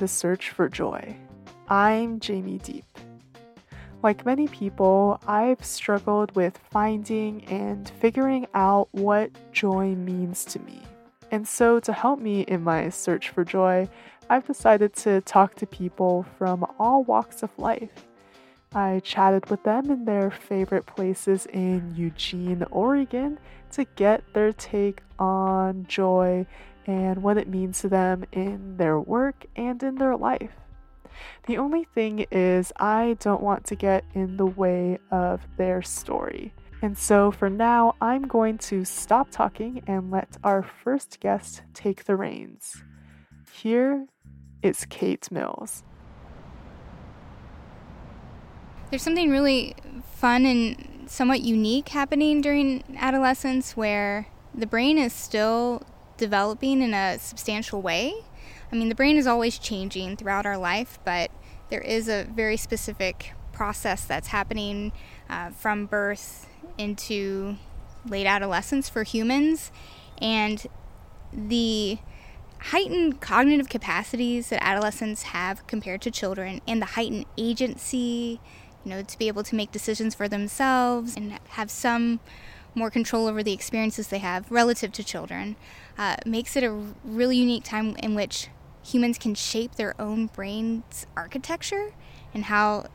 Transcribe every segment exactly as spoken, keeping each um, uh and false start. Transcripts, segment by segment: the search for joy. I'm Jamie Diep. Like many people, I've struggled with finding and figuring out what joy means to me. And so to help me in my search for joy, I've decided to talk to people from all walks of life. I chatted with them in their favorite places in Eugene, Oregon, to get their take on joy and what it means to them in their work and in their life. The only thing is, I don't want to get in the way of their story. And so for now, I'm going to stop talking and let our first guest take the reins. Here is Kate Mills. There's something really fun and somewhat unique happening during adolescence where the brain is still developing in a substantial way. I mean, the brain is always changing throughout our life, but there is a very specific process that's happening uh, from birth into late adolescence for humans. And the heightened cognitive capacities that adolescents have compared to children, and the heightened agency, you know, to be able to make decisions for themselves and have some more control over the experiences they have relative to children, uh, makes it a really unique time in which humans can shape their own brain's architecture, and how,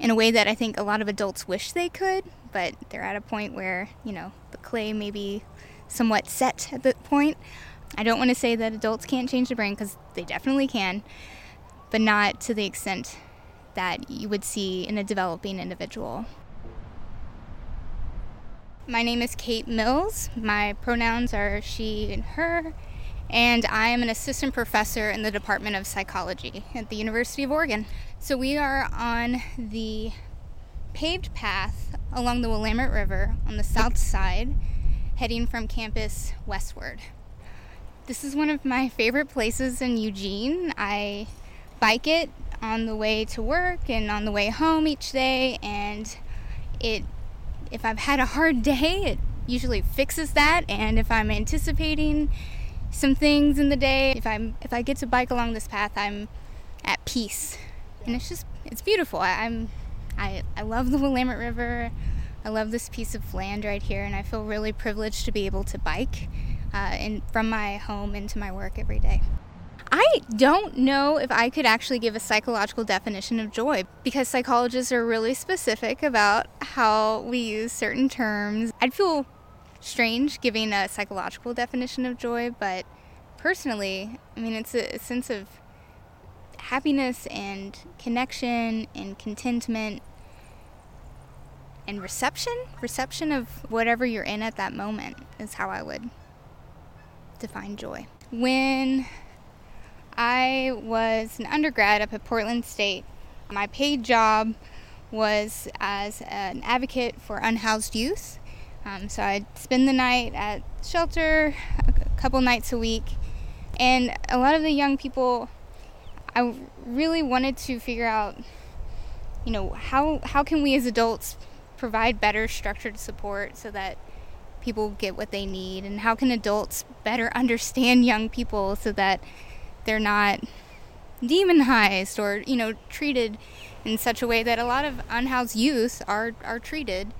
in a way that I think a lot of adults wish they could, but they're at a point where, you know, the clay may be somewhat set at that point. I don't want to say that adults can't change the brain, because they definitely can, but not to the extent that you would see in a developing individual. My name is Kate Mills. My pronouns are she and her, and I am an assistant professor in the Department of Psychology at the University of Oregon. So we are on the paved path along the Willamette River on the south side, heading from campus westward. This is one of my favorite places in Eugene. I bike it on the way to work and on the way home each day, and it if I've had a hard day, it usually fixes that. And if I'm anticipating some things in the day, if I'm if I get to bike along this path, I'm at peace. And it's just it's beautiful. I, I'm I I love the Willamette River. I love this piece of land right here, and I feel really privileged to be able to bike uh, and from my home into my work every day. I don't know if I could actually give a psychological definition of joy, because psychologists are really specific about how we use certain terms. I'd feel strange giving a psychological definition of joy, but personally, I mean, it's a sense of happiness and connection and contentment and reception. Reception of whatever you're in at that moment is how I would define joy. When I was an undergrad up at Portland State. My paid job was as an advocate for unhoused youth. Um, so I'd spend the night at shelter a couple nights a week. And a lot of the young people, I really wanted to figure out, you know, how, how can we as adults provide better structured support so that people get what they need? And how can adults better understand young people so that they're not demonized or, you know, treated in such a way that a lot of unhoused youth are, are treated.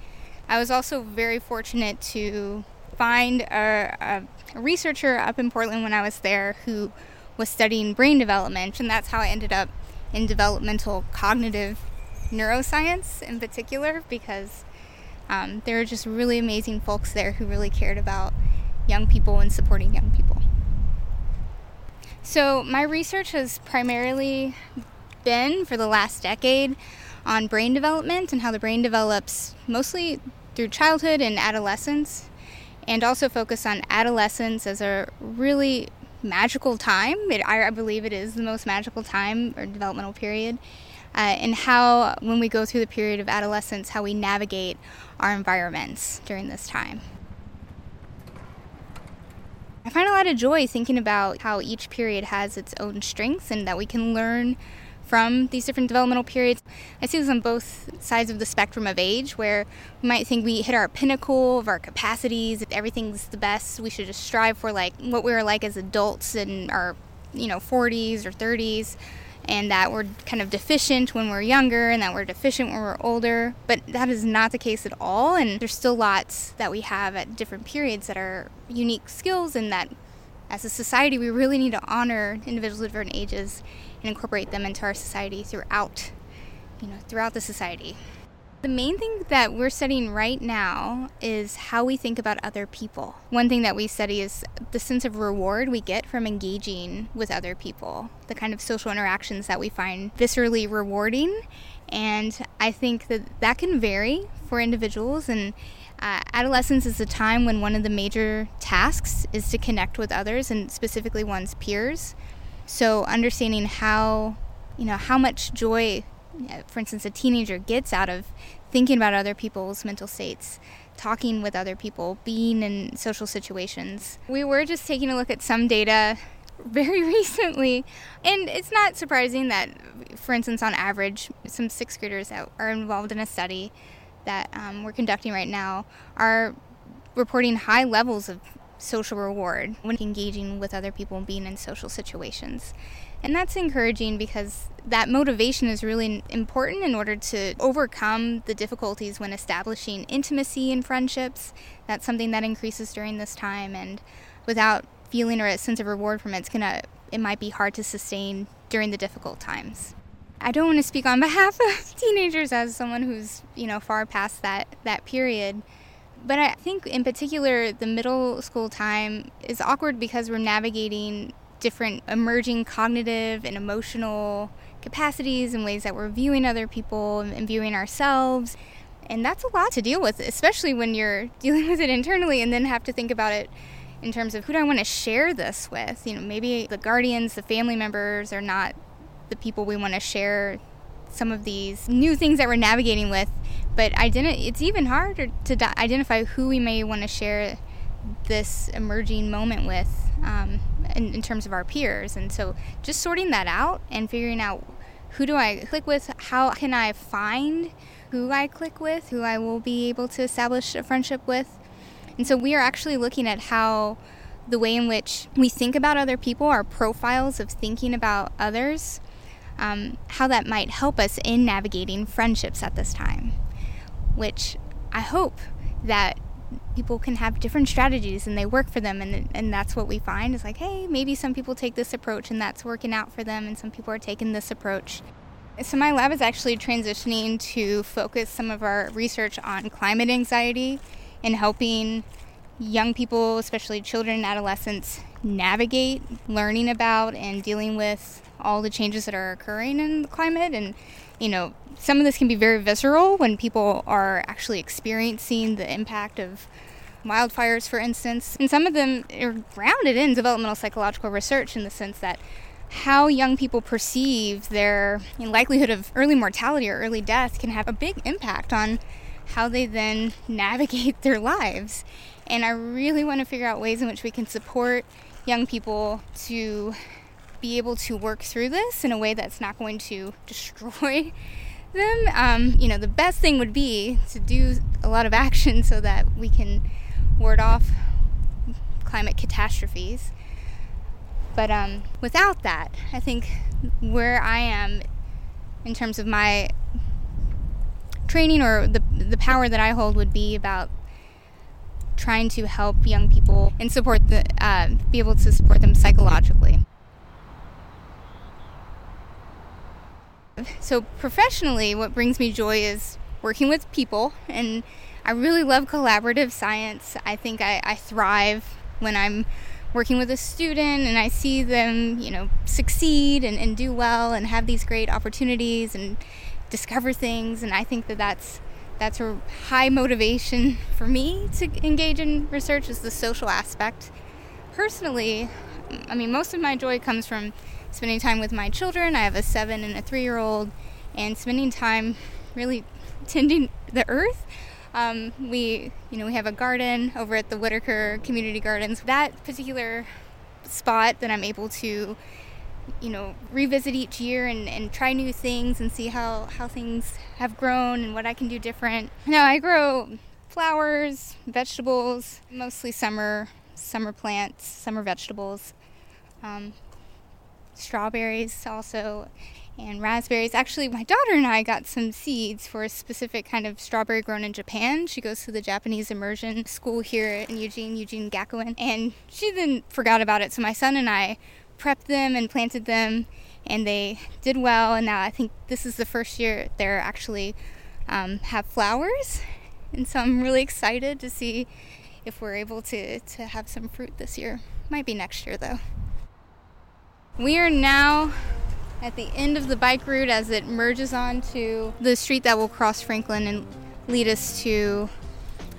I was also very fortunate to find a, a researcher up in Portland when I was there who was studying brain development, and that's how I ended up in developmental cognitive neuroscience in particular, because um, there are just really amazing folks there who really cared about young people and supporting young people. So my research has primarily been, for the last decade, on brain development and how the brain develops mostly through childhood and adolescence, and also focus on adolescence as a really magical time. It, I, I believe it is the most magical time or developmental period, uh, and how when we go through the period of adolescence, how we navigate our environments during this time. I find a lot of joy thinking about how each period has its own strengths and that we can learn from these different developmental periods. I see this on both sides of the spectrum of age, where we might think we hit our pinnacle of our capacities, if everything's the best, we should just strive for like what we were like as adults in our you know, forties or thirties, and that we're kind of deficient when we're younger and that we're deficient when we're older. But that is not the case at all. And there's still lots that we have at different periods that are unique skills, and that as a society, we really need to honor individuals of different ages and incorporate them into our society throughout, you know, throughout the society. The main thing that we're studying right now is how we think about other people. One thing that we study is the sense of reward we get from engaging with other people, the kind of social interactions that we find viscerally rewarding. And I think that that can vary for individuals. And uh, adolescence is a time when one of the major tasks is to connect with others, and specifically one's peers. So understanding how, you know, how much joy, for instance, a teenager gets out of thinking about other people's mental states, talking with other people, being in social situations. We were just taking a look at some data very recently, and it's not surprising that, for instance, on average, some sixth graders that are involved in a study that um, we're conducting right now are reporting high levels of social reward when engaging with other people and being in social situations. And that's encouraging, because that motivation is really important in order to overcome the difficulties when establishing intimacy in friendships. That's something that increases during this time, and without feeling or a sense of reward from it, it's gonna, it might be hard to sustain during the difficult times. I don't want to speak on behalf of teenagers as someone who's, you know, far past that, that period. But I think in particular, the middle school time is awkward because we're navigating different emerging cognitive and emotional capacities and ways that we're viewing other people and viewing ourselves. And that's a lot to deal with, especially when you're dealing with it internally and then have to think about it in terms of who do I want to share this with? You know, maybe the guardians, the family members are not the people we want to share some of these new things that we're navigating with. But identi- it's even harder to identify who we may want to share this emerging moment with, um, in, in terms of our peers. And so just sorting that out and figuring out, who do I click with? How can I find who I click with, who I will be able to establish a friendship with? And so we are actually looking at how the way in which we think about other people, our profiles of thinking about others, um, how that might help us in navigating friendships at this time, which I hope that people can have different strategies and they work for them, and and that's what we find is like, hey, maybe some people take this approach and that's working out for them, and some people are taking this approach. So my lab is actually transitioning to focus some of our research on climate anxiety and helping young people, especially children and adolescents, navigate learning about and dealing with all the changes that are occurring in the climate. And you know, some of this can be very visceral when people are actually experiencing the impact of wildfires, for instance. And some of them are grounded in developmental psychological research, in the sense that how young people perceive their likelihood of early mortality or early death can have a big impact on how they then navigate their lives. And I really want to figure out ways in which we can support young people to be able to work through this in a way that's not going to destroy them. Um, you know, the best thing would be to do a lot of action so that we can ward off climate catastrophes. But um, without that, I think where I am in terms of my training or the the power that I hold would be about trying to help young people and support the uh, be able to support them psychologically. So professionally, what brings me joy is working with people, and I really love collaborative science. I think I, I thrive when I'm working with a student and I see them, you know, succeed and, and do well and have these great opportunities and discover things. And I think that that's, that's a high motivation for me to engage in research, is the social aspect. Personally, I mean, most of my joy comes from spending time with my children. I have a seven and a three-year-old, and spending time really tending the earth. Um, we, you know, we have a garden over at the Whitaker Community Gardens. That particular spot that I'm able to, you know, revisit each year and, and try new things and see how, how things have grown and what I can do different. Now, I grow flowers, vegetables, mostly summer, summer plants, summer vegetables. Um, strawberries also, and raspberries. Actually, my daughter and I got some seeds for a specific kind of strawberry grown in Japan. She goes to the Japanese immersion school here in Eugene, Eugene Gakuen, and she then forgot about it. So my son and I prepped them and planted them, and they did well. And now I think this is the first year they're actually um, have flowers. And so I'm really excited to see if we're able to, to have some fruit this year. Might be next year, though. We are now at the end of the bike route as it merges onto the street that will cross Franklin and lead us to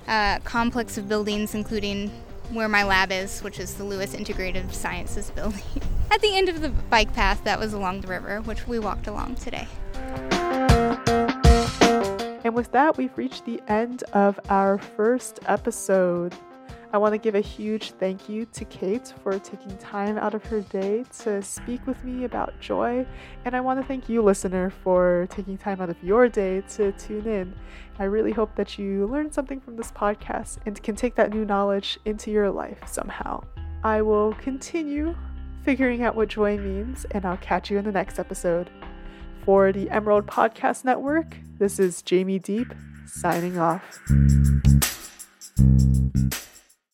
a complex of buildings, including where my lab is, which is the Lewis Integrative Sciences Building. At the end of the bike path that was along the river, which we walked along today. And with that, we've reached the end of our first episode. I want to give a huge thank you to Kate for taking time out of her day to speak with me about joy. And I want to thank you, listener, for taking time out of your day to tune in. I really hope that you learned something from this podcast and can take that new knowledge into your life somehow. I will continue figuring out what joy means, and I'll catch you in the next episode. For the Emerald Podcast Network, this is Jamie Diep signing off.